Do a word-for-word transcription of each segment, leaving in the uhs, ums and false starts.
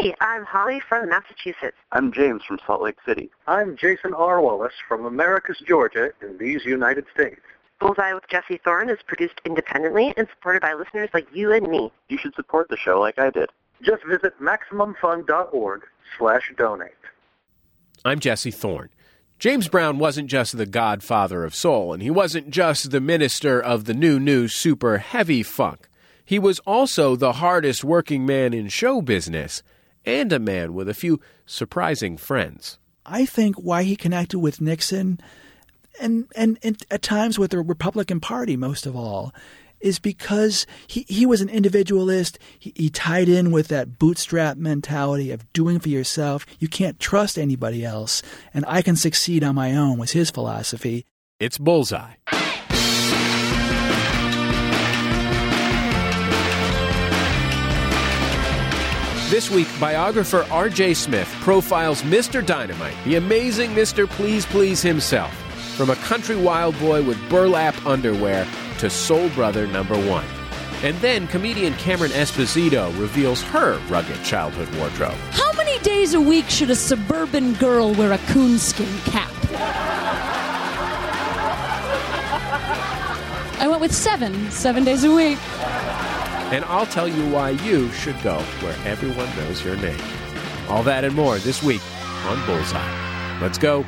Hey, I'm Holly from Massachusetts. I'm James from Salt Lake City. I'm Jason R. Wallace from Americus, Georgia, in these United States. Bullseye with Jesse Thorne is produced independently and supported by listeners like you and me. You should support the show like I did. Just visit MaximumFun.org slash donate. I'm Jesse Thorne. James Brown wasn't just the godfather of soul, and he wasn't just the minister of the new, new, super heavy funk. He was also the hardest working man in show business and a man with a few surprising friends. I think why he connected with Nixon and, and, and at times with the Republican Party most of all is because he, he was an individualist. He, he tied in with that bootstrap mentality of doing for yourself. You can't trust anybody else, and I can succeed on my own was his philosophy. It's Bullseye. This week, biographer R J. Smith profiles Mister Dynamite, the amazing Mister Please Please himself, from a country wild boy with burlap underwear to soul brother number one. And then comedian Cameron Esposito reveals her rugged childhood wardrobe. How many days a week should a suburban girl wear a coonskin cap? I went with seven, seven days a week. And I'll tell you why you should go where everyone knows your name. All that and more this week on Bullseye. Let's go.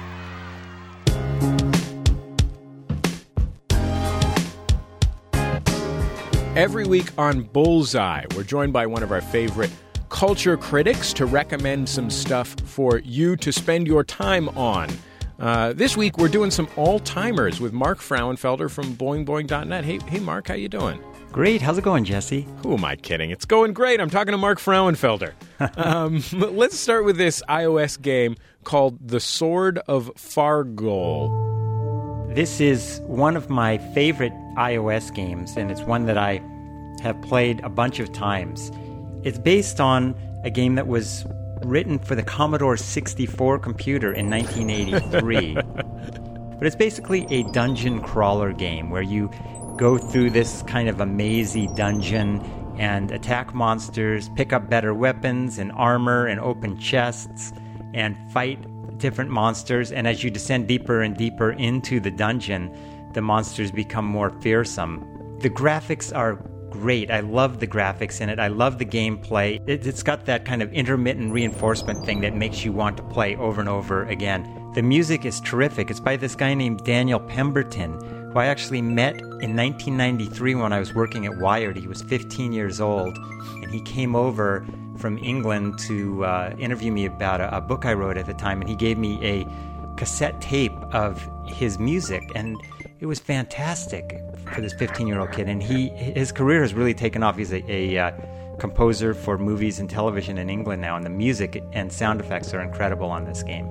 Every week on Bullseye, we're joined by one of our favorite culture critics to recommend some stuff for you to spend your time on. Uh, this week, we're doing some all-timers with Mark Frauenfelder from boing boing dot net. Hey, hey, Mark, how you doing? Great. How's it going, Jesse? Who am I kidding? It's going great. I'm talking to Mark Frauenfelder. um, let's start with this iOS game called The Sword of Fargo. This is one of my favorite iOS games, and it's one that I have played a bunch of times. It's based on a game that was written for the Commodore sixty-four computer in nineteen eighty-three. But it's basically a dungeon crawler game where you go through this kind of a mazy dungeon and attack monsters, pick up better weapons and armor and open chests, and fight different monsters, and as you descend deeper and deeper into the dungeon, the monsters become more fearsome. The graphics are great. I love the graphics in it. I love the gameplay. It, it's got that kind of intermittent reinforcement thing that makes you want to play over and over again. The music is terrific. It's by this guy named Daniel Pemberton, who I actually met in nineteen ninety-three when I was working at Wired. He was fifteen years old, and he came over from England to uh, interview me about a, a book I wrote at the time, and he gave me a cassette tape of his music, and it was fantastic for this fifteen-year-old kid, and he his career has really taken off. He's a, a uh, composer for movies and television in England now, and the music and sound effects are incredible on this game.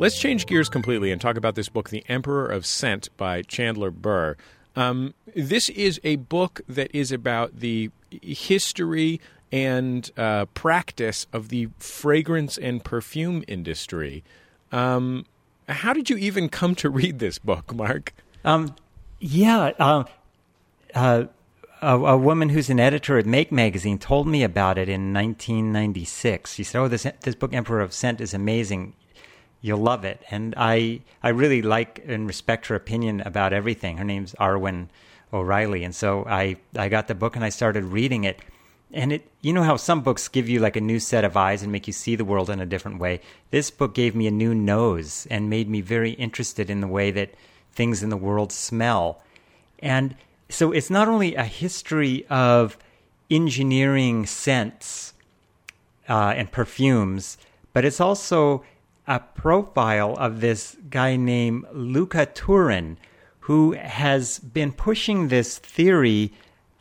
Let's change gears completely and talk about this book, The Emperor of Scent by Chandler Burr. Um, this is a book that is about the history and uh, practice of the fragrance and perfume industry. Um, how did you even come to read this book, Mark? Um, yeah, uh, uh, a, a woman who's an editor at Make Magazine told me about it in nineteen ninety-six. She said, oh, this, this book, Emperor of Scent, is amazing. You'll love it. And I I really like and respect her opinion about everything. Her name's Arwen O'Reilly. And so I, I got the book and I started reading it. And it, you know how some books give you like a new set of eyes and make you see the world in a different way? This book gave me a new nose and made me very interested in the way that things in the world smell. And so it's not only a history of engineering scents uh, and perfumes, but it's also a profile of this guy named Luca Turin, who has been pushing this theory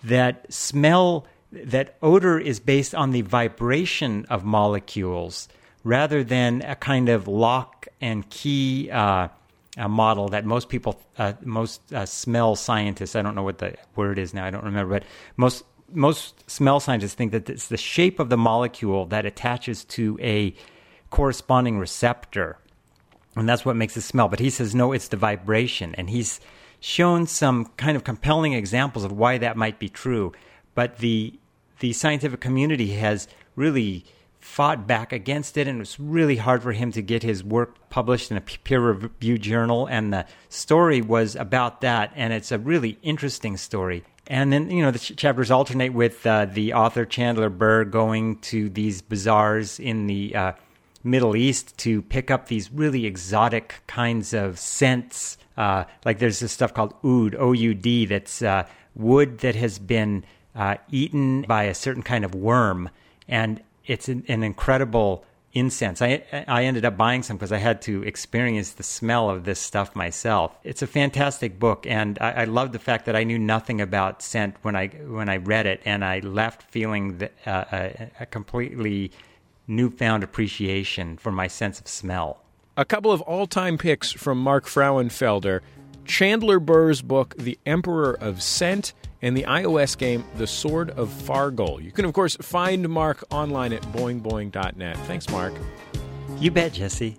that smell, that odor is based on the vibration of molecules rather than a kind of lock and key uh, a model that most people, uh, most uh, smell scientists, I don't know what the word is now, I don't remember, but most most smell scientists think that it's the shape of the molecule that attaches to a corresponding receptor, and that's what makes it smell. But he says, no, it's the vibration, and he's shown some kind of compelling examples of why that might be true. But the the scientific community has really fought back against it, and it was really hard for him to get his work published in a peer-reviewed journal, and the story was about that, and it's a really interesting story. And then, you know, the ch- chapters alternate with uh, the author Chandler Burr going to these bazaars in the uh, Middle East to pick up these really exotic kinds of scents. Uh, like there's this stuff called oud, O U D, that's uh, wood that has been uh, eaten by a certain kind of worm. And it's an, an incredible incense. I I ended up buying some because I had to experience the smell of this stuff myself. It's a fantastic book, and I, I love the fact that I knew nothing about scent when I when I read it, and I left feeling the, uh, a, a completely newfound appreciation for my sense of smell. A couple of all-time picks from Mark Frauenfelder: Chandler Burr's book, The Emperor of Scent, and the iOS game, The Sword of Fargo. You can, of course, find Mark online at boing boing dot net. Thanks, Mark. You bet, Jesse.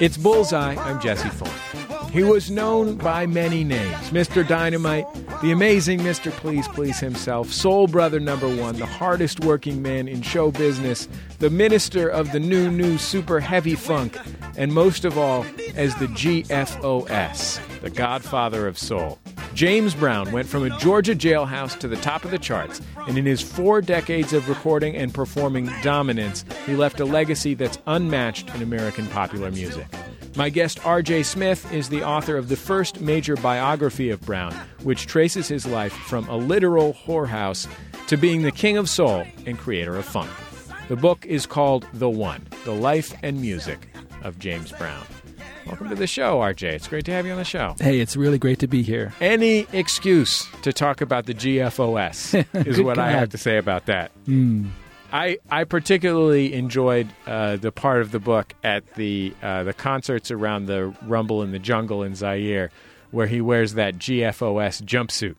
It's Bullseye. I'm Jesse Thorne. He was known by many names: Mister Dynamite, the amazing Mister Please Please himself, Soul Brother Number One, the hardest working man in show business, the minister of the new, new super heavy funk, and most of all, as the G F O S, the godfather of soul. James Brown went from a Georgia jailhouse to the top of the charts, and in his four decades of recording and performing dominance, he left a legacy that's unmatched in American popular music. My guest, R J. Smith, is the author of the first major biography of Brown, which traces his life from a literal whorehouse to being the king of soul and creator of funk. The book is called The One: The Life and Music of James Brown. Welcome to the show, R J. It's great to have you on the show. Hey, it's really great to be here. Any excuse to talk about the G F O S is what God. I have to say about that. Mm. I I particularly enjoyed uh, the part of the book at the uh, the concerts around the Rumble in the Jungle in Zaire, where he wears that G F O S jumpsuit.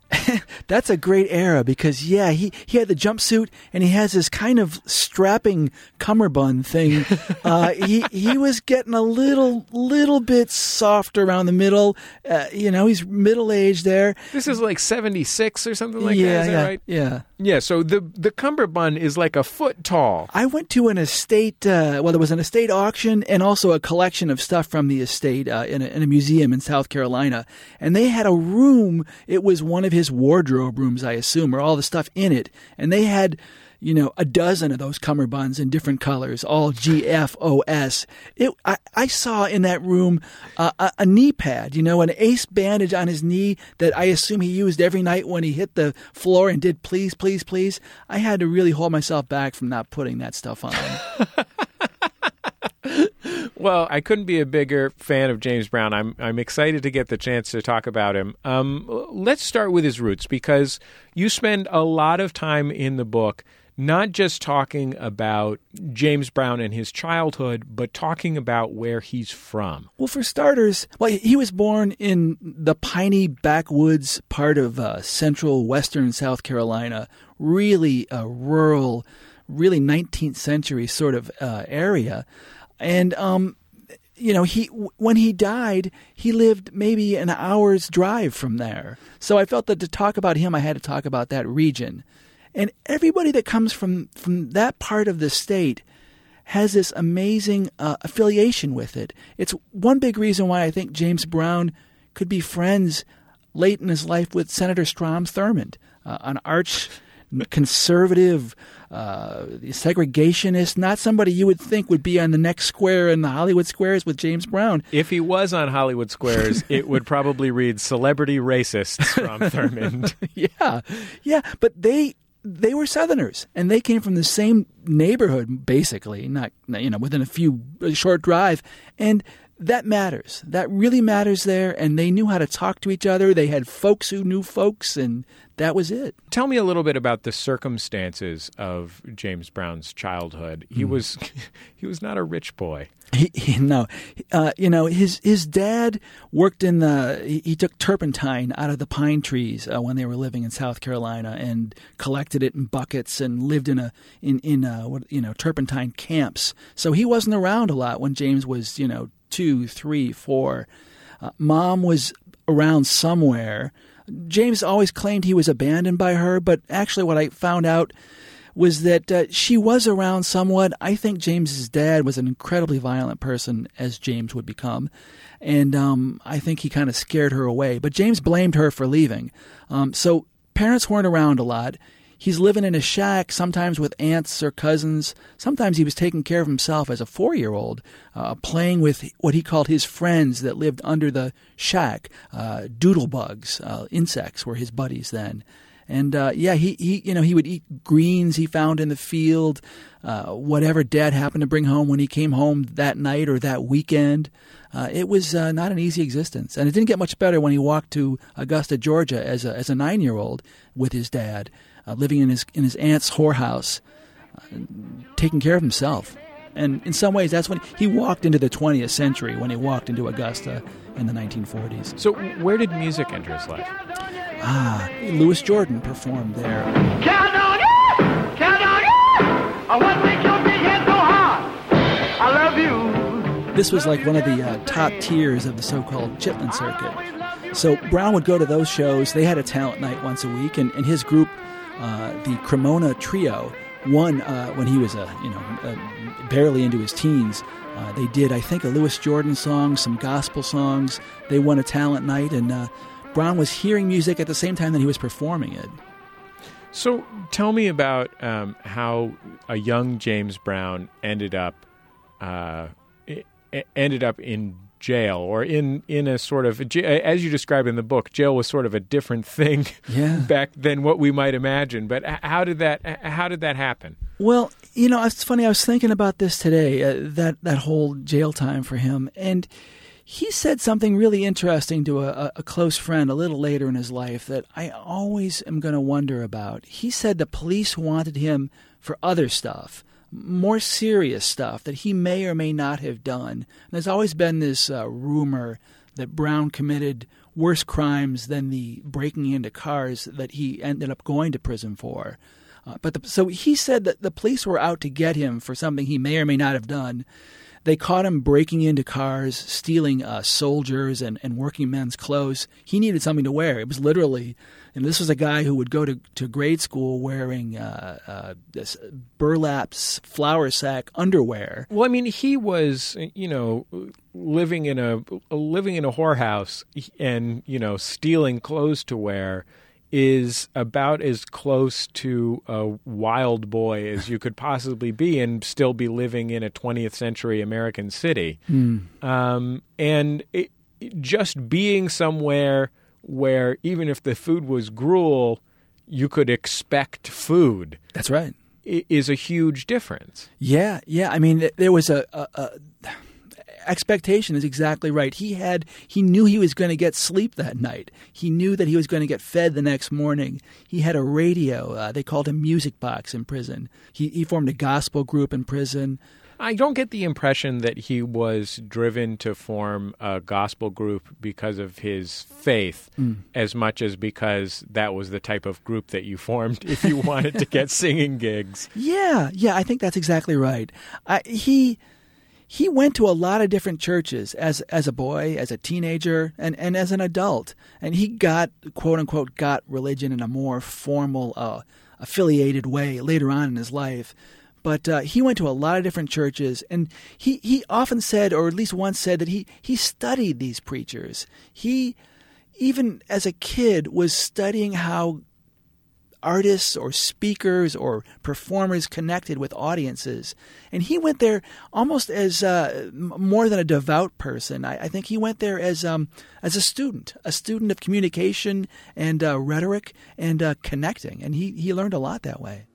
That's a great era because, yeah, he, he had the jumpsuit and he has this kind of strapping cummerbund thing. uh, he he was getting a little little bit soft around the middle. Uh, you know, he's middle-aged there. This is like seventy-six or something like yeah, that, is yeah, that right? Yeah, yeah. So the, the cummerbund is like a foot tall. I went to an estate, uh, well, there was an estate auction and also a collection of stuff from the estate uh, in, a, in a museum in South Carolina. And they had a room, it was one of his wardrobe rooms, I assume, or all the stuff in it. And they had, you know, a dozen of those cummerbunds in different colors, all G F O S. It, I, I saw in that room uh, a, a knee pad, you know, an ace bandage on his knee that I assume he used every night when he hit the floor and did please, please, please. I had to really hold myself back from not putting that stuff on. Well, I couldn't be a bigger fan of James Brown. I'm I'm excited to get the chance to talk about him. Um, let's start with his roots, because you spend a lot of time in the book not just talking about James Brown and his childhood, but talking about where he's from. Well, for starters, well, he was born in the piney backwoods part of uh, central western South Carolina, really a rural, really nineteenth century sort of uh, area. And, um, you know, he when he died, he lived maybe an hour's drive from there. So I felt that to talk about him, I had to talk about that region. And everybody that comes from, from that part of the state has this amazing uh, affiliation with it. It's one big reason why I think James Brown could be friends late in his life with Senator Strom Thurmond, uh, an arch... conservative, uh, segregationist, not somebody you would think would be on the next square in the Hollywood Squares with James Brown. If he was on Hollywood Squares, it would probably read celebrity racists from Thurmond. yeah, yeah, but they they were Southerners, and they came from the same neighborhood, basically, not you know within a few a short drive, and that matters. That really matters there. And they knew how to talk to each other. They had folks who knew folks, and that was it. Tell me a little bit about the circumstances of James Brown's childhood. He mm. was he was not a rich boy. He, he, no. Uh, you know, his his dad worked in the – he took turpentine out of the pine trees uh, when they were living in South Carolina and collected it in buckets and lived in a in, – in a, you know, turpentine camps. So he wasn't around a lot when James was, you know, two, three, four. Uh, Mom was around somewhere. James always claimed he was abandoned by her, but actually what I found out was that uh, she was around somewhat. I think James's dad was an incredibly violent person, as James would become, and um, I think he kind of scared her away. But James blamed her for leaving. Um, so parents weren't around a lot. He's living in a shack, sometimes with aunts or cousins. Sometimes he was taking care of himself as a four-year-old, uh, playing with what he called his friends that lived under the shack. Uh, doodle bugs, uh, insects were his buddies then. And uh, yeah, he, he you know he would eat greens he found in the field, uh, whatever Dad happened to bring home when he came home that night or that weekend. Uh, it was uh, not an easy existence, and it didn't get much better when he walked to Augusta, Georgia, as a as a nine-year-old with his dad, uh, living in his in his aunt's whorehouse, uh, taking care of himself. And in some ways, that's when he walked into the twentieth century, when he walked into Augusta in the nineteen forties. So where did music enter his life? Ah, Louis Jordan performed there. Count on you! Count on you! I want to make your big head so high. I love you. This was like one of the uh, top tiers of the so-called Chitlin circuit. So Brown would go to those shows. They had a talent night once a week, and, and his group, uh, the Cremona Trio, One, uh, when he was uh, you know, uh, barely into his teens, uh, they did, I think, a Louis Jordan song, some gospel songs. They won a talent night, and uh, Brown was hearing music at the same time that he was performing it. So tell me about um, how a young James Brown ended up uh, ended up in jail, or in, in a sort of, as you describe in the book, jail was sort of a different thing yeah. back than what we might imagine. But how did that how did that happen? Well, you know, it's funny. I was thinking about this today, uh, that that whole jail time for him, and he said something really interesting to a, a close friend a little later in his life that I always am going to wonder about. He said the police wanted him for other stuff, more serious stuff that he may or may not have done. And there's always been this uh, rumor that Brown committed worse crimes than the breaking into cars that he ended up going to prison for. Uh, but the, so he said that the police were out to get him for something he may or may not have done. They caught him breaking into cars, stealing uh, soldiers and, and working men's clothes. He needed something to wear. It was literally, and this was a guy who would go to, to grade school wearing uh, uh, this burlap flour sack underwear. Well, I mean, he was, you know, living in a living in a whorehouse and, you know, stealing clothes to wear is about as close to a wild boy as you could possibly be and still be living in a twentieth century American city. Mm. Um, and it, it just being somewhere where even if the food was gruel, you could expect food. That's right. Is a huge difference. Yeah, yeah. I mean, there was a... a, a... Expectation is exactly right. He had, he knew he was going to get sleep that night. He knew that he was going to get fed the next morning. He had a radio. Uh, they called him Music Box in prison. He, he formed a gospel group in prison. I don't get the impression that he was driven to form a gospel group because of his faith mm. as much as because that was the type of group that you formed if you wanted to get singing gigs. Yeah, yeah, I think that's exactly right. I, he... He went to a lot of different churches as as a boy, as a teenager, and, and as an adult. And he got, quote-unquote, got religion in a more formal, uh, affiliated way later on in his life. But uh, he went to a lot of different churches, and he, he often said, or at least once said, that he, he studied these preachers. He, even as a kid, was studying how artists or speakers or performers connected with audiences. And he went there almost as uh, more than a devout person. I, I think he went there as um, as a student, a student of communication and uh, rhetoric and uh, connecting. And he, he learned a lot that way.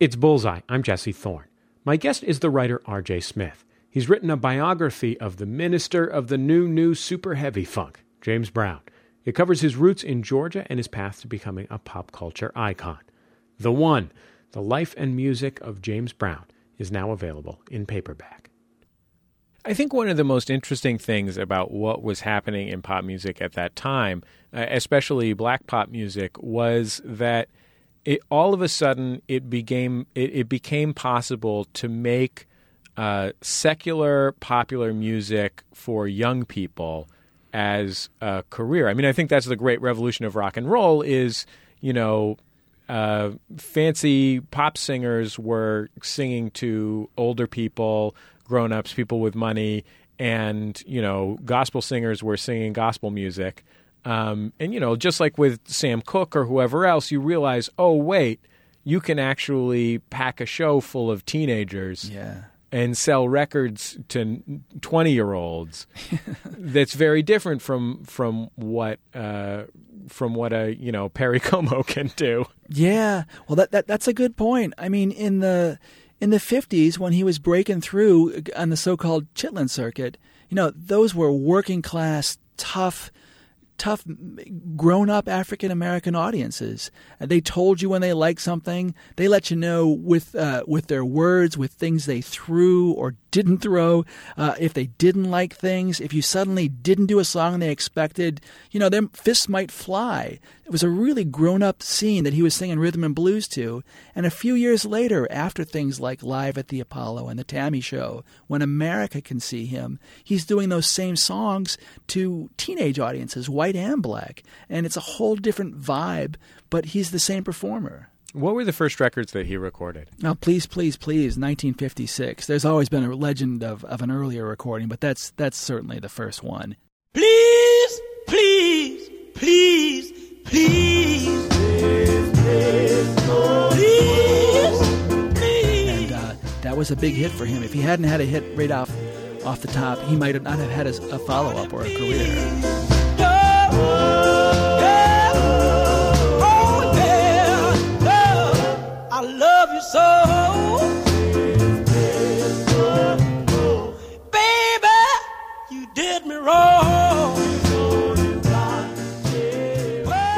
It's Bullseye. I'm Jesse Thorne. My guest is the writer R J Smith. He's written a biography of the minister of the new, new super heavy funk, James Brown. It covers his roots in Georgia and his path to becoming a pop culture icon. The One, The Life and Music of James Brown, is now available in paperback. I think one of the most interesting things about what was happening in pop music at that time, especially black pop music, was that it, all of a sudden it became, it, it became possible to make uh, secular popular music for young people as a career. I mean, I think that's the great revolution of rock and roll is, you know, uh, fancy pop singers were singing to older people, grown-ups, people with money, and, you know, gospel singers were singing gospel music. Um, and, you know, just like with Sam Cooke or whoever else, you realize, oh, wait, you can actually pack a show full of teenagers. Yeah. And sell records to twenty-year-olds. That's very different from from what uh, from what a you know Perry Como can do. Yeah, well, that, that that's a good point. I mean, in the in the fifties, when he was breaking through on the so-called Chitlin circuit, you know, those were working class, tough. tough grown-up African-American audiences. They told you when they liked something. They let you know with uh, with their words, with things they threw or didn't throw, uh, if they didn't like things. If you suddenly didn't do a song they expected, you know, their fists might fly. It was a really grown-up scene that he was singing rhythm and blues to. And a few years later, after things like Live at the Apollo and the Tammy Show, when America can see him, he's doing those same songs to teenage audiences, white and black. And it's a whole different vibe, but he's the same performer. What were the first records that he recorded? Now, Please, Please, Please, nineteen fifty-six. There's always been a legend of, of an earlier recording, but that's that's certainly the first one. Please, please, please. Please, please, please, oh, please, please. And uh, that was a big hit for him. If he hadn't had a hit right off, off the top, he might not have had a, a follow-up or a career. Oh, yeah, yeah, I love you so. Baby, you did me wrong.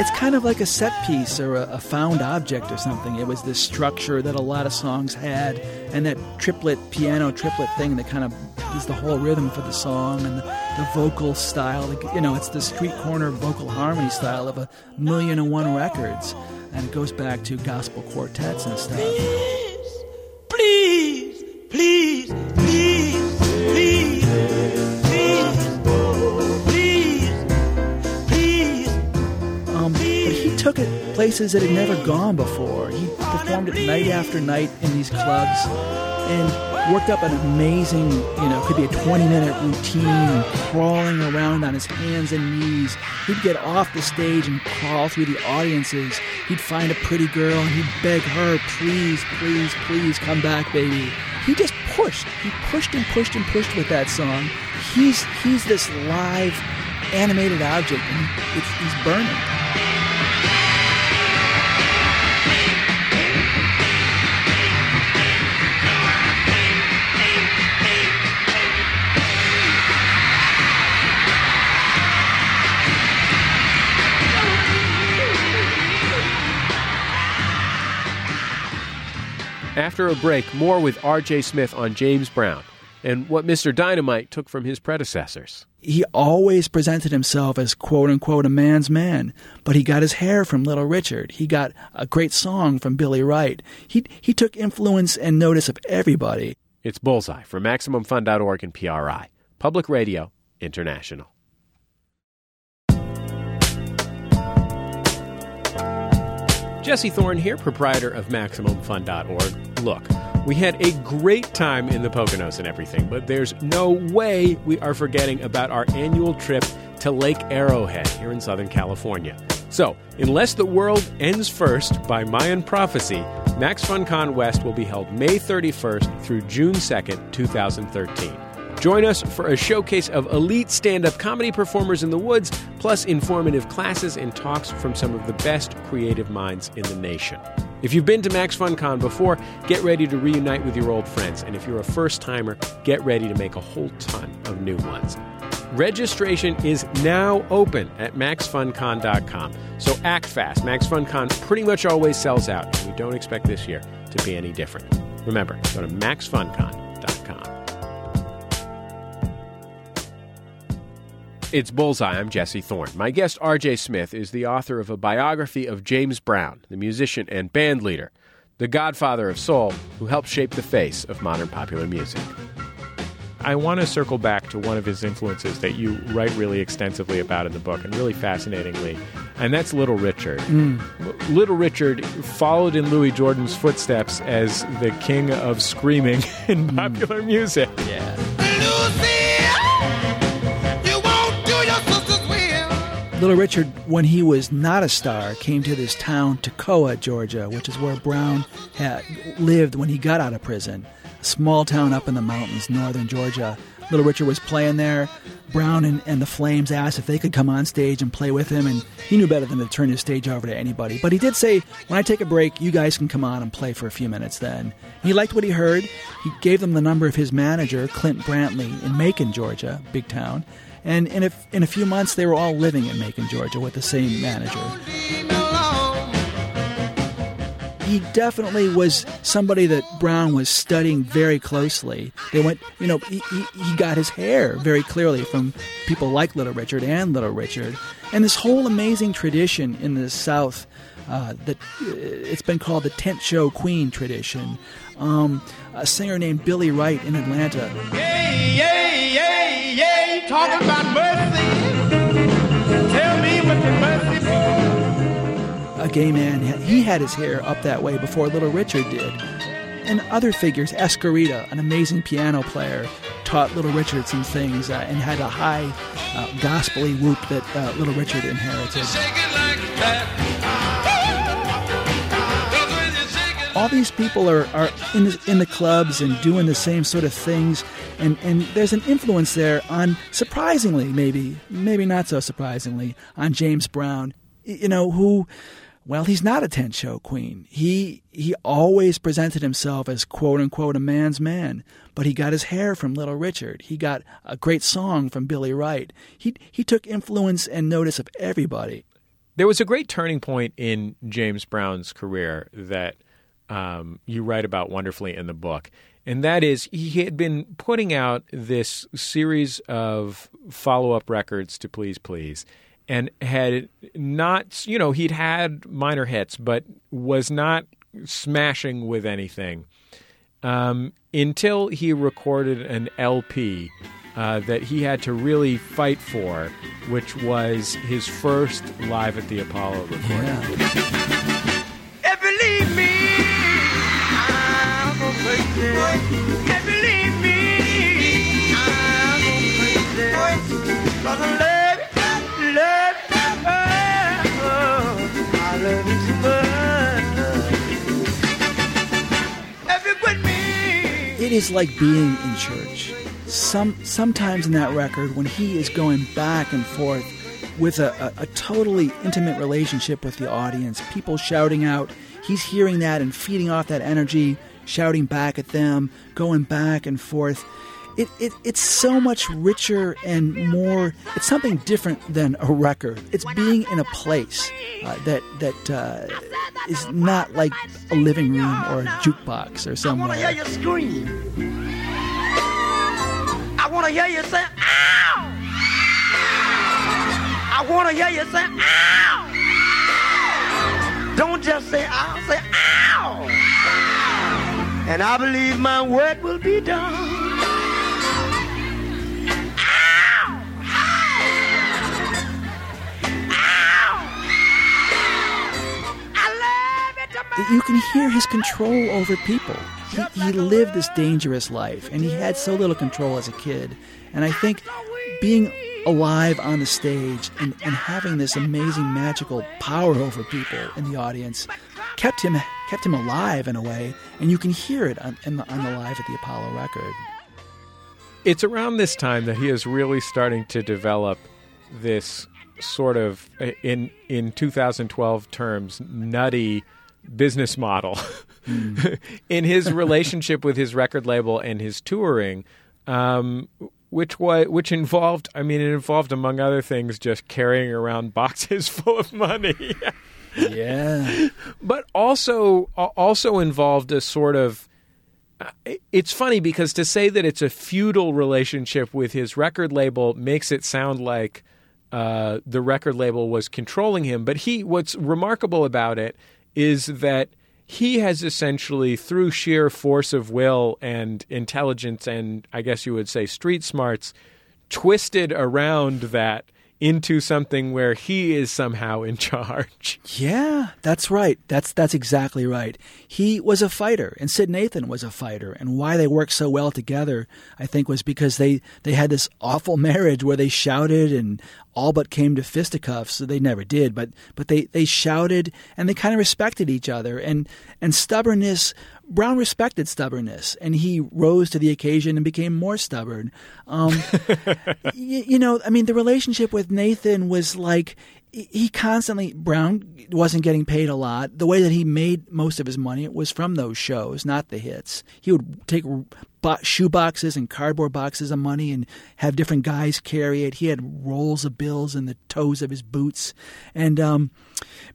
It's kind of like a set piece or a, a found object or something. It was this structure that a lot of songs had, and that triplet, piano triplet thing that kind of is the whole rhythm for the song, and the, the vocal style. You know, it's the street corner vocal harmony style of a million and one records, and it goes back to gospel quartets and stuff. Please, please, please, please, please, please. Took it places that had never gone before. He performed it night after night in these clubs and worked up an amazing, you know, could be a twenty-minute routine, crawling around on his hands and knees. He'd get off the stage and crawl through the audiences. He'd find a pretty girl and he'd beg her, please, please, please, come back, baby. He just pushed. He pushed and pushed and pushed with that song. He's, he's this live, animated object, and it's, he's burning. After a break, more with R J. Smith on James Brown and what Mister Dynamite took from his predecessors. He always presented himself as, quote-unquote, a man's man, but he got his hair from Little Richard. He got a great song from Billy Wright. He he took influence and notice of everybody. It's Bullseye for Maximum Fun dot org and P R I, Public Radio International. Jesse Thorne here, proprietor of Maximum Fun dot org. Look, we had a great time in the Poconos and everything, but there's no way we are forgetting about our annual trip to Lake Arrowhead here in Southern California. So, unless the world ends first by Mayan prophecy, MaxFunCon West will be held May thirty-first through June second, two thousand thirteen. Join us for a showcase of elite stand-up comedy performers in the woods, plus informative classes and talks from some of the best creative minds in the nation. If you've been to MaxFunCon before, get ready to reunite with your old friends. And if you're a first-timer, get ready to make a whole ton of new ones. Registration is now open at max fun con dot com. So act fast. MaxFunCon pretty much always sells out, and we don't expect this year to be any different. Remember, go to max fun con dot com. It's Bullseye. I'm Jesse Thorne. My guest, R J. Smith, is the author of a biography of James Brown, the musician and band leader, the godfather of soul, who helped shape the face of modern popular music. I want to circle back to one of his influences that you write really extensively about in the book, and really fascinatingly, and that's Little Richard. Mm. Little Richard followed in Louis Jordan's footsteps as the king of screaming in popular mm. music. Yeah. Lucy! Little Richard, when he was not a star, came to this town, Toccoa, Georgia, which is where Brown had lived when he got out of prison. A small town up in the mountains, northern Georgia. Little Richard was playing there. Brown and, and the Flames asked if they could come on stage and play with him, and he knew better than to turn his stage over to anybody. But he did say, when I take a break, you guys can come on and play for a few minutes then. And he liked what he heard. He gave them the number of his manager, Clint Brantley, in Macon, Georgia, big town. And in a, in a few months, they were all living in Macon, Georgia, with the same manager. He definitely was somebody that Brown was studying very closely. They went, you know, he, he, he got his hair very clearly from people like Little Richard and Little Richard. And this whole amazing tradition in the South, uh, that it's been called the Tent Show Queen tradition. Um, a singer named Billy Wright in Atlanta. Yay, yay, yay, yay, talk about mercy. Tell me what your mercy for. A gay man, he had his hair up that way before Little Richard did. And other figures, Escarita, an amazing piano player, taught Little Richard some things uh, and had a high uh, gospel-y whoop that uh, Little Richard inherited. All these people are, are in, the, in the clubs and doing the same sort of things, and, and there's an influence there on, surprisingly maybe, maybe not so surprisingly, on James Brown, you know, who, well, he's not a tent show queen. He he always presented himself as, quote-unquote, a man's man, but he got his hair from Little Richard. He got a great song from Billy Wright. He he took influence and notice of everybody. There was a great turning point in James Brown's career that Um, you write about wonderfully in the book. And that is, he had been putting out this series of follow-up records to Please Please and had not, you know, he'd had minor hits, but was not smashing with anything um, until he recorded an L P uh, that he had to really fight for, which was his first Live at the Apollo recording. Yeah. And believe me, it is like being in church. Some sometimes in that record, when he is going back and forth with a, a, a totally intimate relationship with the audience, people shouting out, he's hearing that and feeding off that energy, shouting back at them, going back and forth. It, it It's so much richer and more, it's something different than a record. It's being in a place uh, that that uh, is not like a living room or a jukebox or somewhere. I want to hear you scream. I want to hear you say, ow! I want to hear you say, ow! Don't just say, ow, say, ow! And I believe my work will be done. Ow! Ow! I love it. You can hear his control over people. He, he lived this dangerous life, and he had so little control as a kid. And I think being alive on the stage and, and having this amazing magical power over people in the audience kept him kept him alive in a way, and you can hear it on, on, the, on the Live at the Apollo record. It's around this time that he is really starting to develop this sort of, in in twenty twelve terms, nutty business model mm. in his relationship with his record label and his touring, um, which was, which involved, I mean, it involved, among other things, just carrying around boxes full of money. Yeah. But also, also involved a sort of, it's funny because to say that it's a feudal relationship with his record label makes it sound like uh, the record label was controlling him. But he, what's remarkable about it is that he has essentially, through sheer force of will and intelligence and I guess you would say street smarts, twisted around that into something where he is somehow in charge. Yeah, that's right. That's that's exactly right. He was a fighter, and Sid Nathan was a fighter. And why they worked so well together, I think, was because they, they had this awful marriage where they shouted and all but came to fisticuffs. They never did, but but they, they shouted and they kind of respected each other. And and stubbornness, Brown respected stubbornness, and he rose to the occasion and became more stubborn. Um, y- you know, I mean, the relationship with Nathan was like he constantly – Brown wasn't getting paid a lot. The way that he made most of his money was from those shows, not the hits. He would take bo- shoe boxes and cardboard boxes of money and have different guys carry it. He had rolls of bills in the toes of his boots. And um,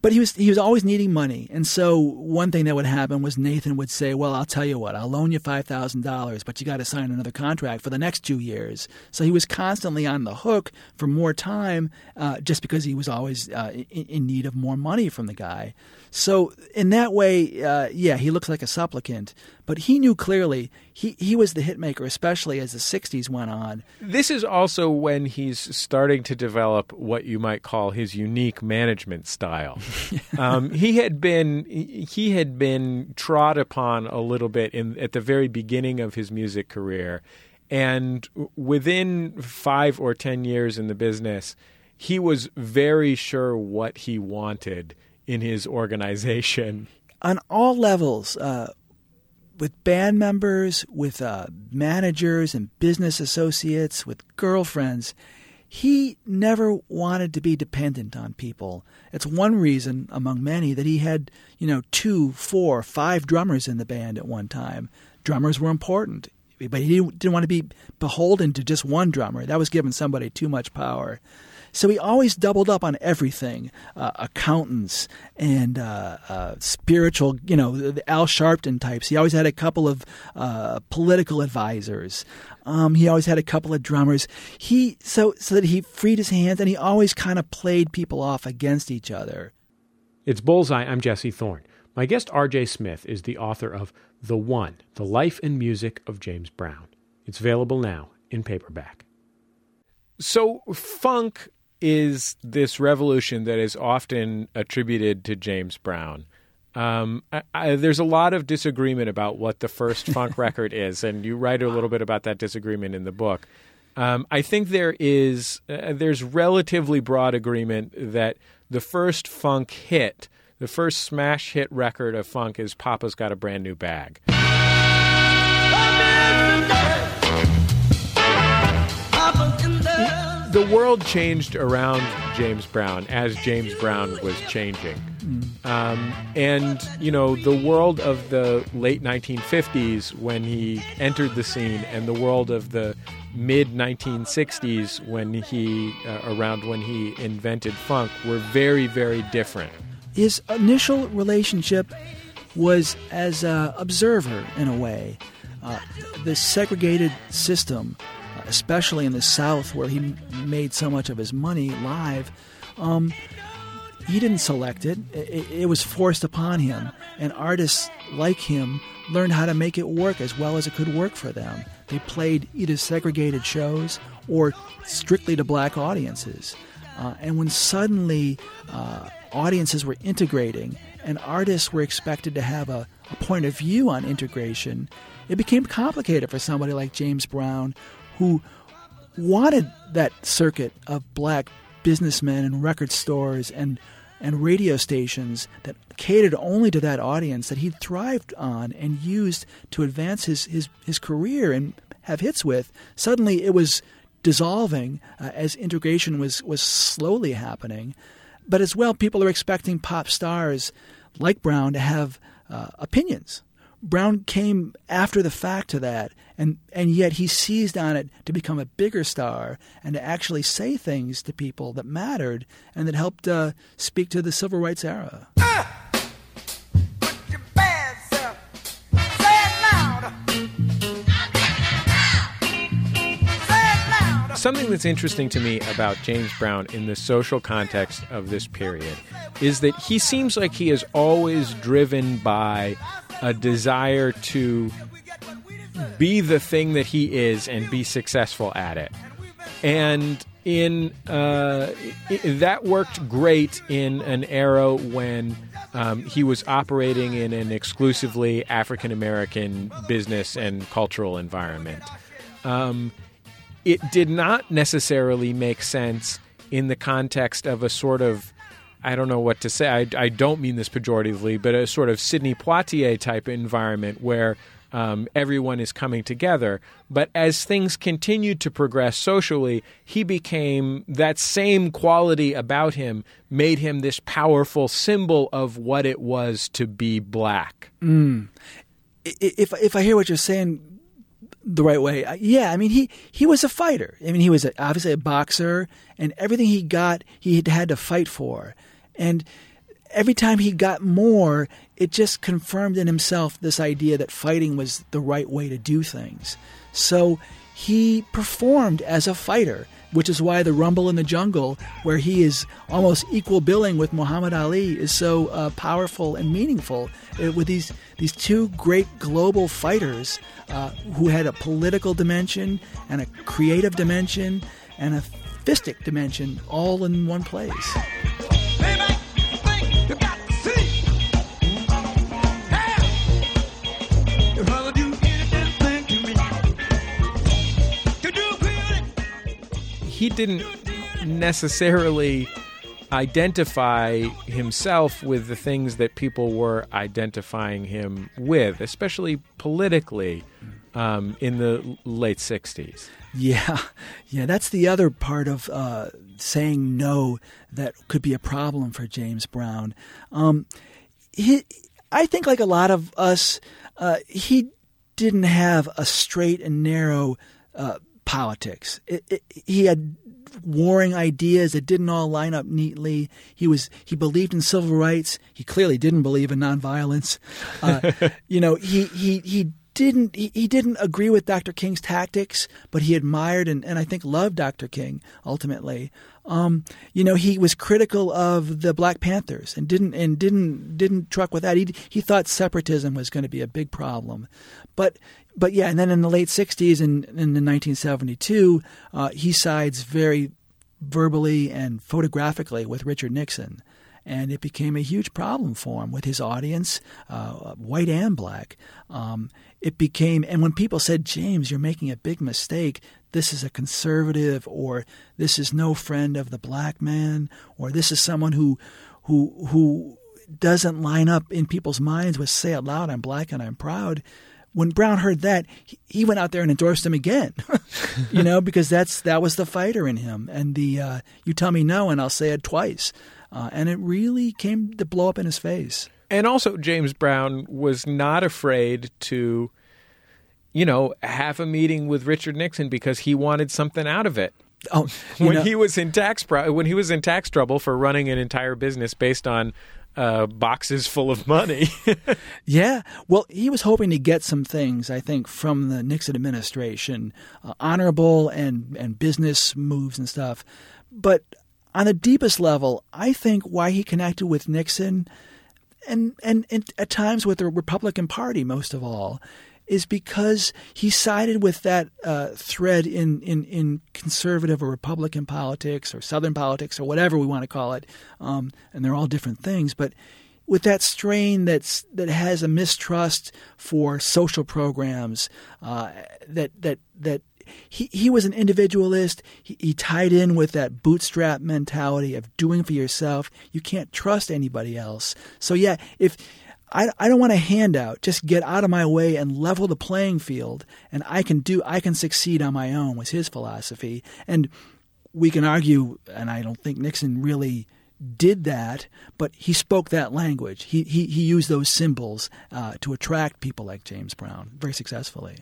but he was he was always needing money. And so one thing that would happen was Nathan would say, well, I'll tell you what, I'll loan you five thousand dollars, but you got to sign another contract for the next two years. So he was constantly on the hook for more time uh, just because he was always always uh, in, in need of more money from the guy. So in that way, uh, yeah, he looks like a supplicant. But he knew clearly he, he was the hitmaker, especially as the sixties went on. This is also when he's starting to develop what you might call his unique management style. um, he had been he had been trod upon a little bit in at the very beginning of his music career. And within five or ten years in the business, he was very sure what he wanted in his organization. On all levels, uh, with band members, with uh, managers and business associates, with girlfriends, he never wanted to be dependent on people. It's one reason, among many, that he had, you know, two, four, five drummers in the band at one time. Drummers were important. But he didn't want to be beholden to just one drummer. That was giving somebody too much power. So he always doubled up on everything, uh, accountants and uh, uh, spiritual, you know, the Al Sharpton types. He always had a couple of uh, political advisors. Um, he always had a couple of drummers. He so, so that he freed his hands, and he always kind of played people off against each other. It's Bullseye. I'm Jesse Thorne. My guest R J. Smith is the author of The One, The Life and Music of James Brown. It's available now in paperback. So funk is this revolution that is often attributed to James Brown. Um, I, I, there's a lot of disagreement about what the first funk record is, and you write a little bit about that disagreement in the book. Um, I think there is uh, there's relatively broad agreement that the first funk hit the first smash hit record of funk is Papa's Got a Brand New Bag. The world changed around James Brown as James Brown was changing. Mm. Um, and, you know, the world of the late nineteen fifties when he entered the scene and the world of the mid nineteen sixties when he, uh, around when he invented funk were very, very different. His initial relationship was as an observer, in a way. Uh, the segregated system, especially in the South where he made so much of his money live, um, he didn't select it. it. It was forced upon him, and artists like him learned how to make it work as well as it could work for them. They played either segregated shows or strictly to black audiences. Uh, and when suddenly... Uh, Audiences were integrating, and artists were expected to have a, a point of view on integration. It became complicated for somebody like James Brown, who wanted that circuit of black businessmen and record stores and and radio stations that catered only to that audience that he thrived on and used to advance his his, his career and have hits with. Suddenly, it was dissolving uh, as integration was was slowly happening. But as well, people are expecting pop stars like Brown, to have uh, opinions. Brown came after the fact to that, and, and yet he seized on it to become a bigger star and to actually say things to people that mattered and that helped uh, speak to the civil rights era. Uh, put your pants up. Say it loud. Something that's interesting to me about James Brown in the social context of this period is that he seems like he is always driven by a desire to be the thing that he is and be successful at it. And in uh, it, that worked great in an era when um, he was operating in an exclusively African-American business and cultural environment. Um, it did not necessarily make sense in the context of a sort of I don't know what to say. I, I don't mean this pejoratively, but a sort of Sidney Poitier type environment where um, everyone is coming together. But as things continued to progress socially, he became that same quality about him made him this powerful symbol of what it was to be black. Mm. If if I hear what you're saying the right way, yeah. I mean, he he was a fighter. I mean, he was a, obviously a boxer, and everything he got, he had, had to fight for. And every time he got more, it just confirmed in himself this idea that fighting was the right way to do things. So he performed as a fighter, which is why the Rumble in the Jungle, where he is almost equal billing with Muhammad Ali, is so uh, powerful and meaningful. It, with these these two great global fighters uh, who had a political dimension and a creative dimension and a fistic dimension all in one place. He didn't necessarily identify himself with the things that people were identifying him with, especially politically um, in the late sixties. Yeah, yeah, that's the other part of uh, saying no that could be a problem for James Brown. Um, he, I think like a lot of us, uh, he didn't have a straight and narrow uh politics. It, it, he had warring ideas that didn't all line up neatly. He was he believed in civil rights. He clearly didn't believe in nonviolence. Uh, you know, he he he didn't he, he didn't agree with Doctor King's tactics, but he admired and, and I think loved Doctor King ultimately. Um, you know, he was critical of the Black Panthers and didn't and didn't didn't truck with that. He he thought separatism was going to be a big problem, but. But yeah, and then in the late sixties and in nineteen seventy-two, uh, he sides very verbally and photographically with Richard Nixon. And it became a huge problem for him with his audience, uh, white and black. Um, it became, and when people said, James, you're making a big mistake, this is a conservative, or this is no friend of the black man, or this is someone who, who, who doesn't line up in people's minds with say it loud, I'm black and I'm proud. When Brown heard that, he went out there and endorsed him again, you know, because that's that was the fighter in him. And the uh, you tell me no and I'll say it twice. Uh, and it really came to blow up in his face. And also James Brown was not afraid to, you know, have a meeting with Richard Nixon because he wanted something out of it. Oh, when know, he was in tax pro- when he was in tax trouble for running an entire business based on Uh, boxes full of money. Yeah. Well, he was hoping to get some things, I think, from the Nixon administration, uh, honorable and, and business moves and stuff. But on the deepest level, I think why he connected with Nixon and, and, and at times with the Republican Party most of all is because he sided with that uh, thread in, in, in conservative or Republican politics or Southern politics or whatever we want to call it, um, and they're all different things, but with that strain that's that has a mistrust for social programs, uh, that that that he, he was an individualist. He, he tied in with that bootstrap mentality of doing for yourself. You can't trust anybody else. So yeah, if – I, I don't want a handout. Just get out of my way and level the playing field, and I can do. I can succeed on my own was his philosophy. And we can argue, and I don't think Nixon really did that, but he spoke that language. He he, he used those symbols uh, to attract people like James Brown very successfully.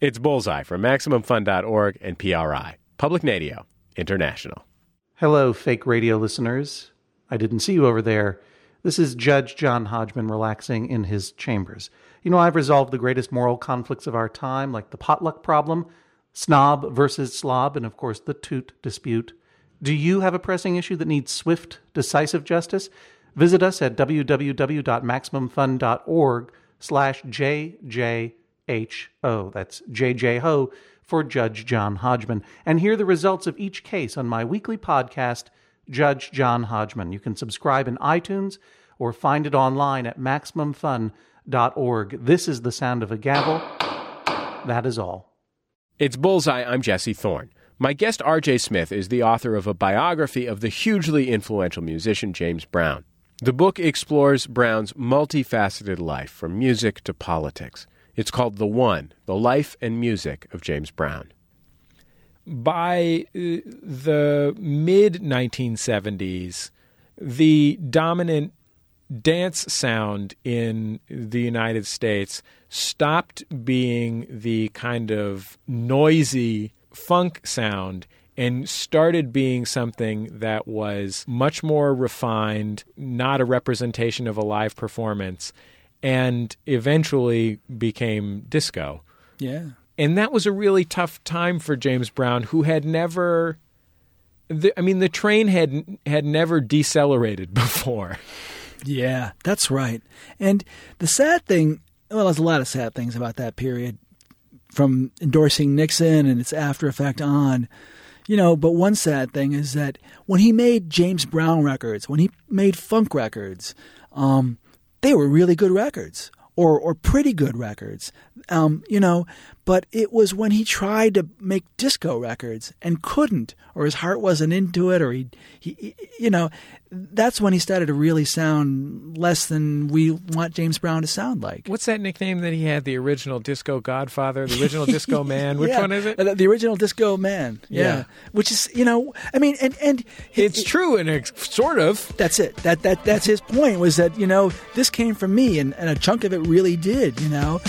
It's Bullseye from Maximum Fun dot org and P R I, Public Radio International. Hello, fake radio listeners. I didn't see you over there. This is Judge John Hodgman relaxing in his chambers. You know, I've resolved the greatest moral conflicts of our time, like the potluck problem, snob versus slob, and of course the toot dispute. Do you have a pressing issue that needs swift, decisive justice? Visit us at w w w dot maximum fun dot org slash J J H O. That's J J H O for Judge John Hodgman. And hear the results of each case on my weekly podcast, Judge John Hodgman. You can subscribe in iTunes or find it online at maximum fun dot org. This is the sound of a gavel. That is all. It's Bullseye. I'm Jesse Thorne. My guest, R J. Smith, is the author of a biography of the hugely influential musician James Brown. The book explores Brown's multifaceted life, from music to politics. It's called The One, The Life and Music of James Brown. By the mid nineteen seventies, the dominant dance sound in the United States stopped being the kind of noisy funk sound and started being something that was much more refined, not a representation of a live performance, and eventually became disco. Yeah. And that was a really tough time for James Brown, who had never, the, I mean, the train had had never decelerated before. Yeah, that's right. And the sad thing, well, there's a lot of sad things about that period, from endorsing Nixon and its after effect on, you know, but one sad thing is that when he made James Brown records, when he made funk records, um, they were really good records, or or pretty good records, um, you know, but it was when he tried to make disco records and couldn't, or his heart wasn't into it, or he, he you know, that's when he started to really sound less than we want James Brown to sound like. What's that nickname that he had, the original disco godfather, the original disco man? Which yeah. one is it? The, the original disco man, yeah. yeah. Which is, you know, I mean, and... and it's it, true, and it's sort of. That's it. That that That's his point, was that, you know, this came from me, and, and a chunk of it really did, you know.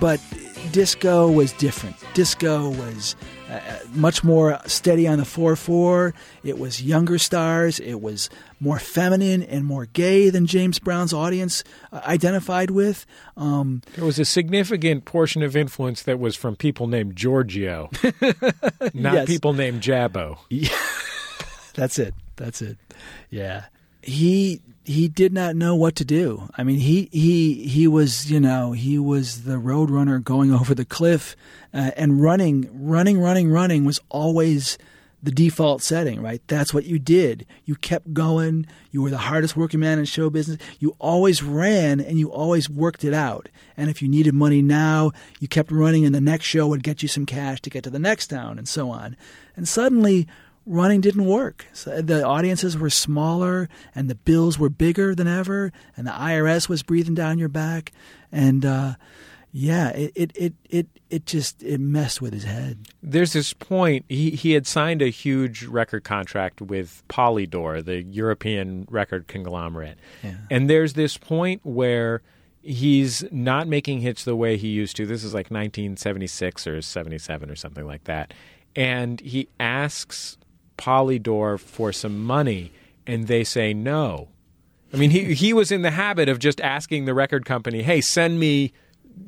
But disco was different. Disco was uh, much more steady on the four four. It was younger stars. It was more feminine and more gay than James Brown's audience uh, identified with. Um, there was a significant portion of influence that was from people named Giorgio, not yes. people named Jabbo. Yeah. That's it. That's it. Yeah. He... He did not know what to do. I mean, he he he was, you know, he was the road runner going over the cliff, uh, and running, running, running, running was always the default setting, right? That's what you did. You kept going. You were the hardest working man in show business. You always ran and you always worked it out. And if you needed money now, you kept running, and the next show would get you some cash to get to the next town, and so on. And suddenly, running didn't work. So the audiences were smaller, and the bills were bigger than ever, and the I R S was breathing down your back. And uh, yeah, it, it it it it just it messed with his head. There's this point. He he had signed a huge record contract with Polydor, the European record conglomerate, yeah. and there's this point where he's not making hits the way he used to. This is like nineteen seventy-six or seventy-seven or something like that, and he asks Polydor for some money, and they say no. I mean, he he was in the habit of just asking the record company, hey, send me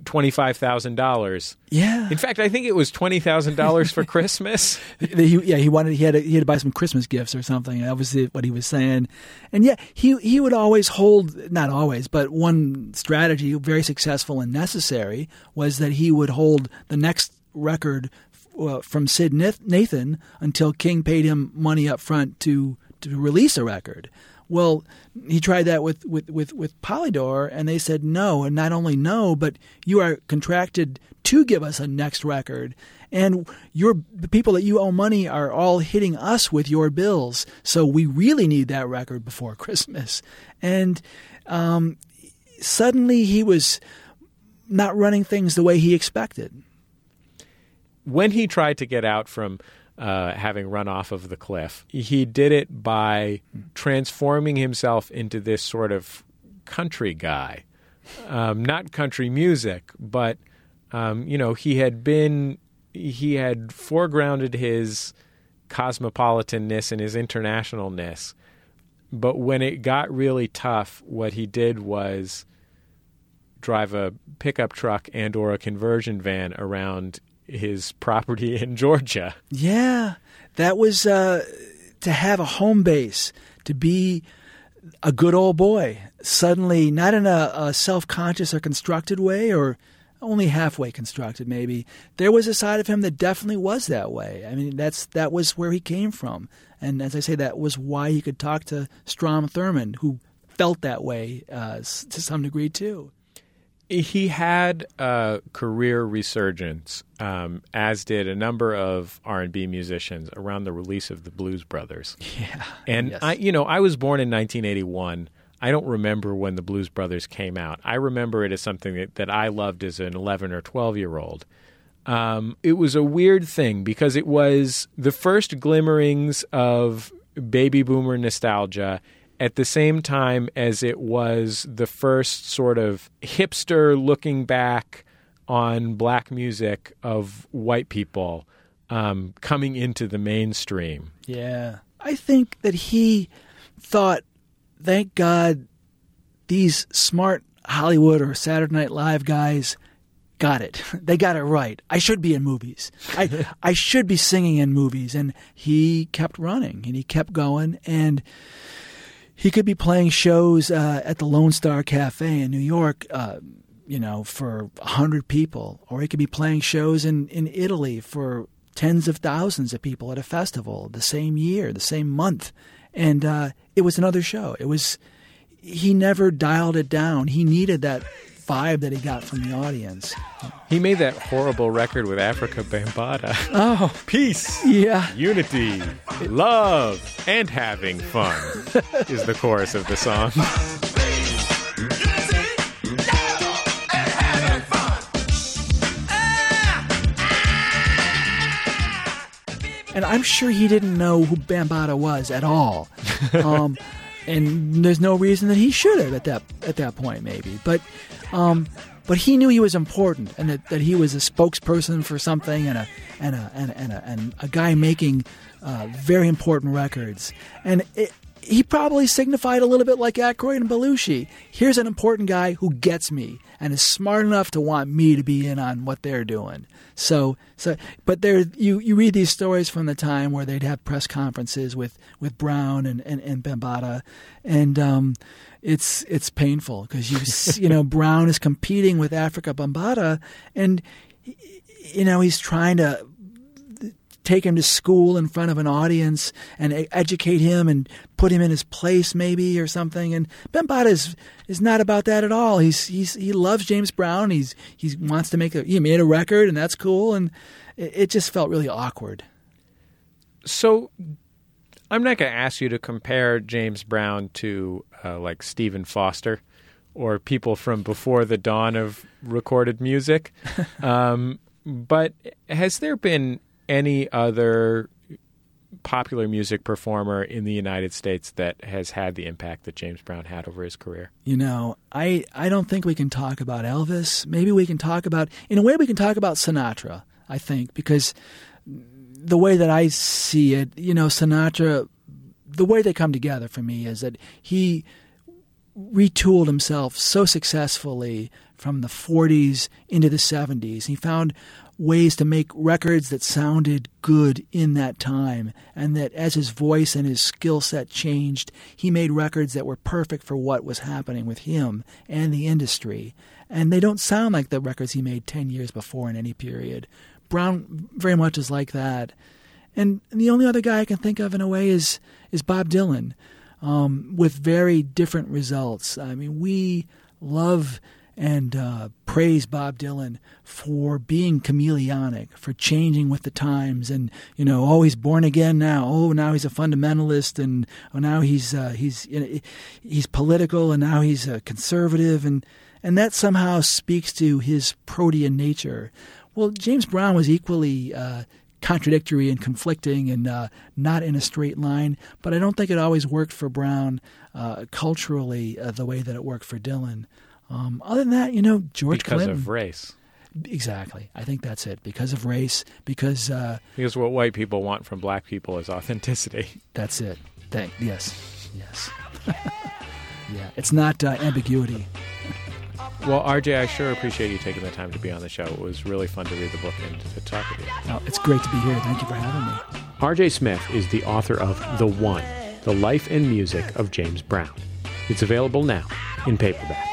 twenty-five thousand dollars. Yeah. In fact, I think it was twenty thousand dollars for Christmas. he, yeah, he wanted he had, to, he had to buy some Christmas gifts or something. That was what he was saying. And yeah, he, he would always hold, not always, but one strategy, very successful and necessary, was that he would hold the next record uh, from Sid Nathan until King paid him money up front to, to release a record. Well, he tried that with, with, with, with Polydor, and they said no. And not only no, but you are contracted to give us a next record. And your, the people that you owe money are all hitting us with your bills. So we really need that record before Christmas. And um, suddenly he was not running things the way he expected. When he tried to get out from Uh, having run off of the cliff, he did it by transforming himself into this sort of country guy. Um, not country music, but, um, you know, he had been, he had foregrounded his cosmopolitanness and his internationalness. But when it got really tough, what he did was drive a pickup truck and or a conversion van around his property in Georgia. Yeah, that was uh, to have a home base, to be a good old boy, suddenly not in a, a self-conscious or constructed way, or only halfway constructed maybe. There was a side of him that definitely was that way. I mean, that's that was where he came from. And as I say, that was why he could talk to Strom Thurmond, who felt that way uh, to some degree too. He had a career resurgence, um, as did a number of R and B musicians around the release of the Blues Brothers. Yeah, and yes. I, you know, I was born in nineteen eighty-one. I don't remember when the Blues Brothers came out. I remember it as something that, that I loved as an eleven or twelve-year-old. Um, it was a weird thing because it was the first glimmerings of baby boomer nostalgia at the same time as it was the first sort of hipster looking back on black music of white people um, coming into the mainstream. Yeah. I think that he thought, thank God, these smart Hollywood or Saturday Night Live guys got it. They got it right. I should be in movies. I I should be singing in movies. And he kept running and he kept going, and he could be playing shows uh, at the Lone Star Cafe in New York, uh, you know, for one hundred people. Or he could be playing shows in, in Italy for tens of thousands of people at a festival the same year, the same month. And uh, it was another show. It was – he never dialed it down. He needed that vibe that he got from the audience. He made that horrible record with Afrika Bambaataa. Oh. Peace, yeah, unity, love, and having fun is the chorus of the song. And I'm sure he didn't know who Bambaataa was at all. Um, and there's no reason that he should have at that at that point, maybe. But um, but he knew he was important, and that, that he was a spokesperson for something, and a and a and a, and, a, and a guy making uh, very important records. And it, he probably signified a little bit like Aykroyd and Belushi. Here's an important guy who gets me and is smart enough to want me to be in on what they're doing. So so, but there you, you read these stories from the time where they'd have press conferences with, with Brown and and, and Bambaataa, and um, it's it's painful because you you know Brown is competing with Afrika Bambaataa, and you know he's trying to take him to school in front of an audience and educate him and put him in his place maybe or something. And Bambaataa is, is not about that at all. He's he's he loves James Brown. He's he wants to make a he made a record, and that's cool. And it, it just felt really awkward. So I'm not going to ask you to compare James Brown to uh, like Stephen Foster or people from before the dawn of recorded music. um, but has there been any other popular music performer in the United States that has had the impact that James Brown had over his career? You know, I, I don't think we can talk about Elvis. Maybe we can talk about, in a way we can talk about Sinatra, I think, because the way that I see it, you know, Sinatra, the way they come together for me is that he retooled himself so successfully from the forties into the seventies. He found ways to make records that sounded good in that time, and that as his voice and his skill set changed, he made records that were perfect for what was happening with him and the industry. And they don't sound like the records he made ten years before in any period, Brown very much is like that. And the only other guy I can think of in a way is is Bob Dylan, um, with very different results. I mean, we love and uh, praise Bob Dylan for being chameleonic, for changing with the times, and, you know, oh, he's born again now. Oh, now he's a fundamentalist, and oh, now he's uh, he's you know, he's political, and now he's a conservative, and and that somehow speaks to his protean nature. Well, James Brown was equally uh, contradictory and conflicting, and uh, not in a straight line. But I don't think it always worked for Brown uh, culturally uh, the way that it worked for Dylan. Um, other than that, you know, George because Clinton. Because of race. Exactly. I think that's it. Because of race. Because uh, because what white people want from black people is authenticity. That's it. Thank. Yes. Yes. Yeah. It's not uh, ambiguity. Well, R J, I sure appreciate you taking the time to be on the show. It was really fun to read the book and to talk with you. Oh, it's great to be here. Thank you for having me. R J. Smith is the author of The One, The Life and Music of James Brown. It's available now in paperback.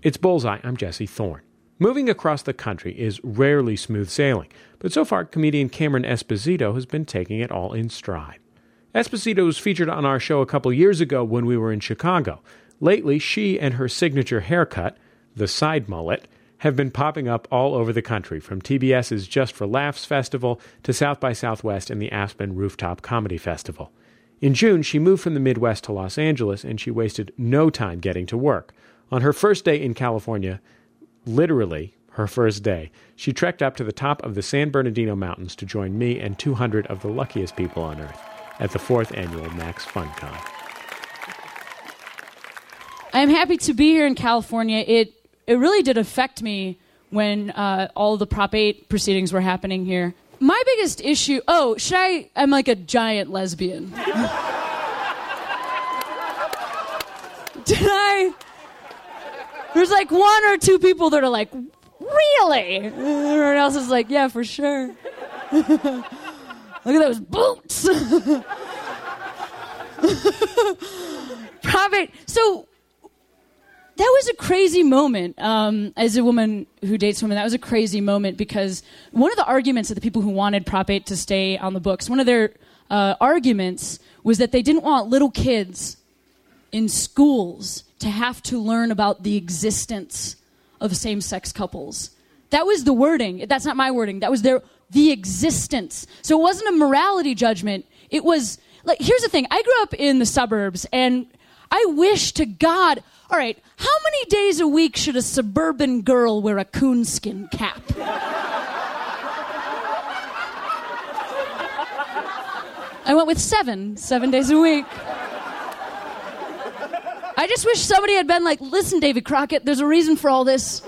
It's Bullseye. I'm Jesse Thorne. Moving across the country is rarely smooth sailing, but so far comedian Cameron Esposito has been taking it all in stride. Esposito was featured on our show a couple years ago when we were in Chicago. Lately, she and her signature haircut, the side mullet, have been popping up all over the country, from T B S's Just for Laughs Festival to South by Southwest and the Aspen Rooftop Comedy Festival. In June, she moved from the Midwest to Los Angeles, and she wasted no time getting to work. On her first day in California, literally her first day, she trekked up to the top of the San Bernardino Mountains to join me and two hundred of the luckiest people on Earth at the fourth annual MaxFunCon. I'm happy to be here in California. It it really did affect me when uh, all the Prop eight proceedings were happening here. My biggest issue... Oh, should I... I'm like a giant lesbian. Did I... There's like one or two people that are like, really? And everyone else is like, yeah, for sure. Look at those boots. Private. So that was a crazy moment. Um, as a woman who dates women, that was a crazy moment because one of the arguments that the people who wanted Prop eight to stay on the books, one of their uh, arguments was that they didn't want little kids in schools to have to learn about the existence of same-sex couples. That was the wording. That's not my wording. That was their the existence. So it wasn't a morality judgment. It was, like, here's the thing. I grew up in the suburbs, and I wish to God, all right, how many days a week should a suburban girl wear a coonskin cap? I went with seven, seven days a week. I just wish somebody had been like, listen, David Crockett, there's a reason for all this.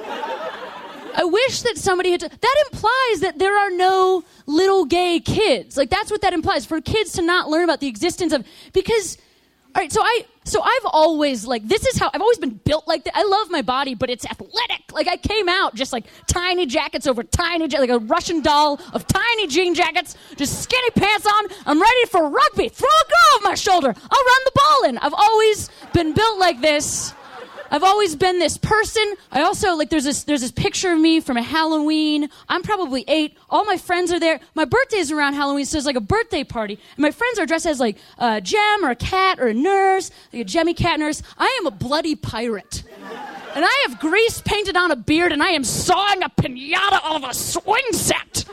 I wish that somebody had... To, that implies that there are no little gay kids. Like, that's what that implies, for kids to not learn about the existence of... Because... All right, so I, so I've always, like, this is how, I've always been built like that. I love my body, but it's athletic. Like, I came out just, like, tiny jackets over tiny, ja- like a Russian doll of tiny jean jackets, just skinny pants on. I'm ready for rugby. Throw a girl off my shoulder. I'll run the ball in. I've always been built like this. I've always been this person. I also, like, there's this there's this picture of me from a Halloween. I'm probably eight. All my friends are there. My birthday's around Halloween, so it's like a birthday party. And my friends are dressed as, like, a gem or a cat or a nurse, like a Jemmy cat nurse. I am a bloody pirate. And I have grease painted on a beard, and I am sawing a piñata out of a swing set.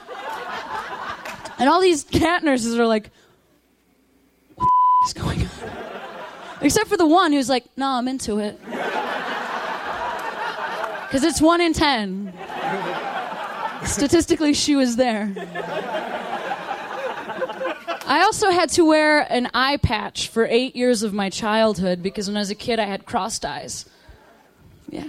And all these cat nurses are like, what the f- is going on? Except for the one who's like, no, I'm into it. Because it's one in ten. Statistically, she was there. I also had to wear an eye patch for eight years of my childhood because when I was a kid, I had crossed eyes. Yeah.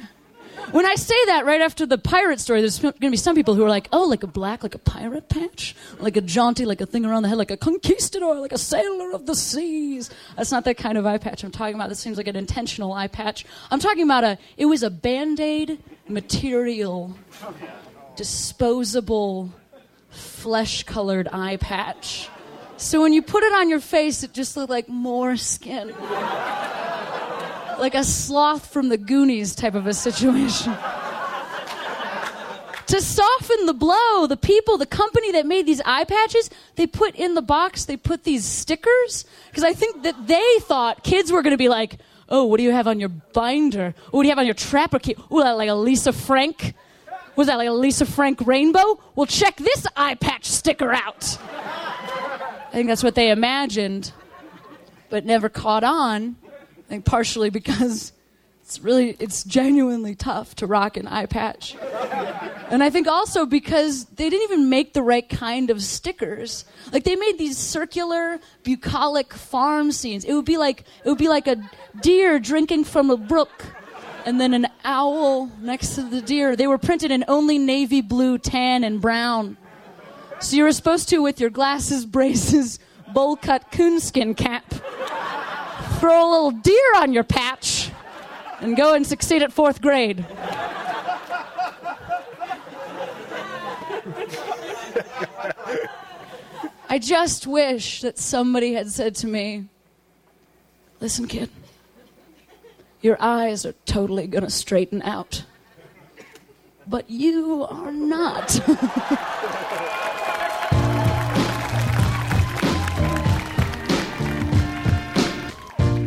When I say that right after the pirate story, there's going to be some people who are like, oh, like a black, like a pirate patch? Like a jaunty, like a thing around the head, like a conquistador, like a sailor of the seas. That's not that kind of eye patch I'm talking about. That seems like an intentional eye patch. I'm talking about a, it was a Band-Aid material, disposable, flesh-colored eye patch. So when you put it on your face, it just looked like more skin. Like a sloth from the Goonies type of a situation. To soften the blow, the people, the company that made these eye patches, they put in the box, they put these stickers. Because I think that they thought kids were going to be like, oh, what do you have on your binder? What do you have on your trapper key? Ooh, like a Lisa Frank? Was that like a Lisa Frank rainbow? Well, check this eye patch sticker out. I think that's what they imagined, but never caught on. I think partially because it's really, it's genuinely tough to rock an eye patch. And I think also because they didn't even make the right kind of stickers. Like they made these circular, bucolic farm scenes. It would be like, it would be like a deer drinking from a brook and then an owl next to the deer. They were printed in only navy blue, tan, and brown. So you were supposed to, with your glasses, braces, bowl-cut coonskin cap, throw a little deer on your patch and go and succeed at fourth grade. I just wish that somebody had said to me, listen, kid, your eyes are totally going to straighten out, but you are not.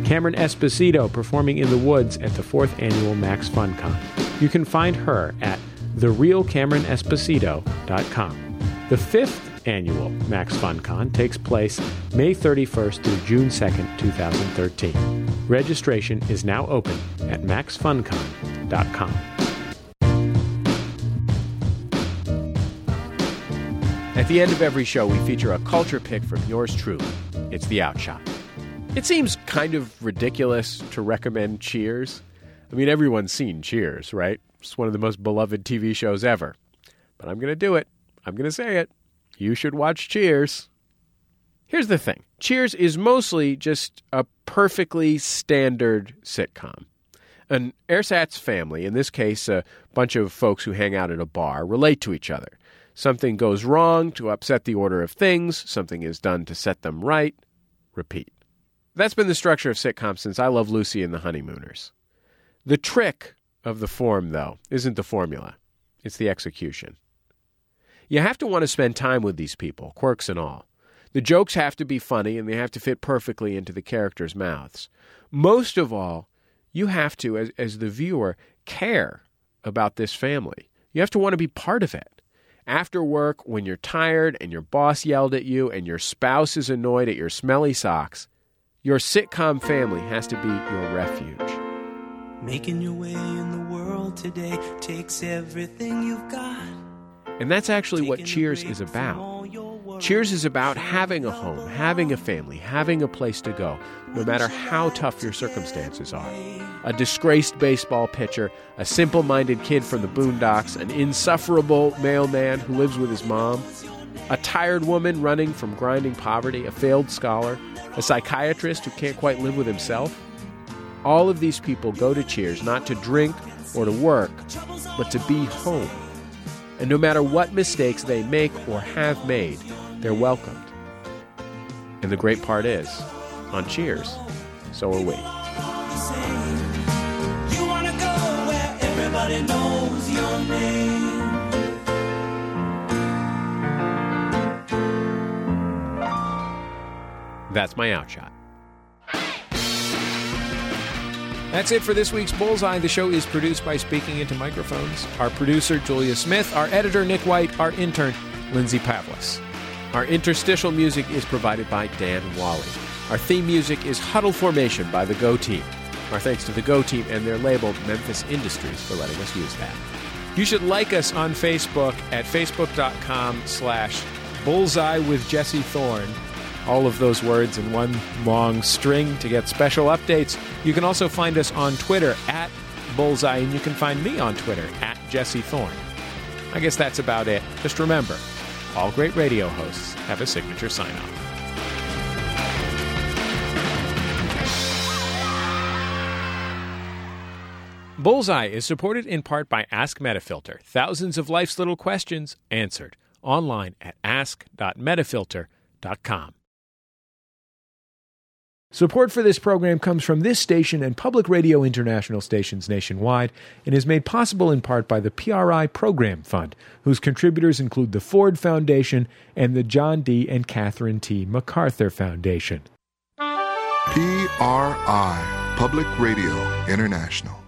Cameron Esposito performing in the woods at the fourth annual MaxFunCon. You can find her at the real Cameron Esposito dot com. The fifth annual MaxFunCon takes place May thirty-first through June second, two thousand thirteen. Registration is now open at max fun con dot com. At the end of every show, we feature a culture pick from yours truly. It's The Outshot. It seems kind of ridiculous to recommend Cheers. I mean, everyone's seen Cheers, right? It's one of the most beloved T V shows ever. But I'm going to do it. I'm going to say it. You should watch Cheers. Here's the thing. Cheers is mostly just a perfectly standard sitcom. An ersatz family, in this case a bunch of folks who hang out at a bar, relate to each other. Something goes wrong to upset the order of things. Something is done to set them right. Repeat. That's been the structure of sitcoms since I Love Lucy and the Honeymooners. The trick of the form, though, isn't the formula. It's the execution. You have to want to spend time with these people, quirks and all, The jokes have to be funny and they have to fit perfectly into the characters' mouths. Most of all, you have to, as, as the viewer, care about this family. You have to want to be part of it. After work, when you're tired and your boss yelled at you and your spouse is annoyed at your smelly socks, your sitcom family has to be your refuge. Making your way in the world today takes everything you've got. And that's actually what Cheers is about. Cheers is about having a home, having a family, having a place to go, no matter how tough your circumstances are. A disgraced baseball pitcher, a simple-minded kid from the boondocks, an insufferable mailman who lives with his mom, a tired woman running from grinding poverty, a failed scholar, a psychiatrist who can't quite live with himself. All of these people go to Cheers not to drink or to work, but to be home. And no matter what mistakes they make or have made, they're welcomed. And the great part is, on Cheers, so are we. You want to go where everybody knows your name. That's my outshot. That's it for this week's Bullseye. The show is produced by Speaking Into Microphones. Our producer, Julia Smith. Our editor, Nick White. Our intern, Lindsay Pavlis. Our interstitial music is provided by Dan Wally. Our theme music is Huddle Formation by The Go Team. Our thanks to The Go Team and their label, Memphis Industries, for letting us use that. You should like us on Facebook at facebook.com slash Bullseye with Jesse Thorne. All of those words in one long string to get special updates. You can also find us on Twitter at Bullseye, and you can find me on Twitter at Jesse Thorne. I guess that's about it. Just remember, all great radio hosts have a signature sign-off. Bullseye is supported in part by Ask Metafilter. Thousands of life's little questions answered online at ask dot metafilter dot com. Support for this program comes from this station and Public Radio International stations nationwide, and is made possible in part by the P R I Program Fund, whose contributors include the Ford Foundation and the John D. and Catherine T. MacArthur Foundation. P R I, Public Radio International.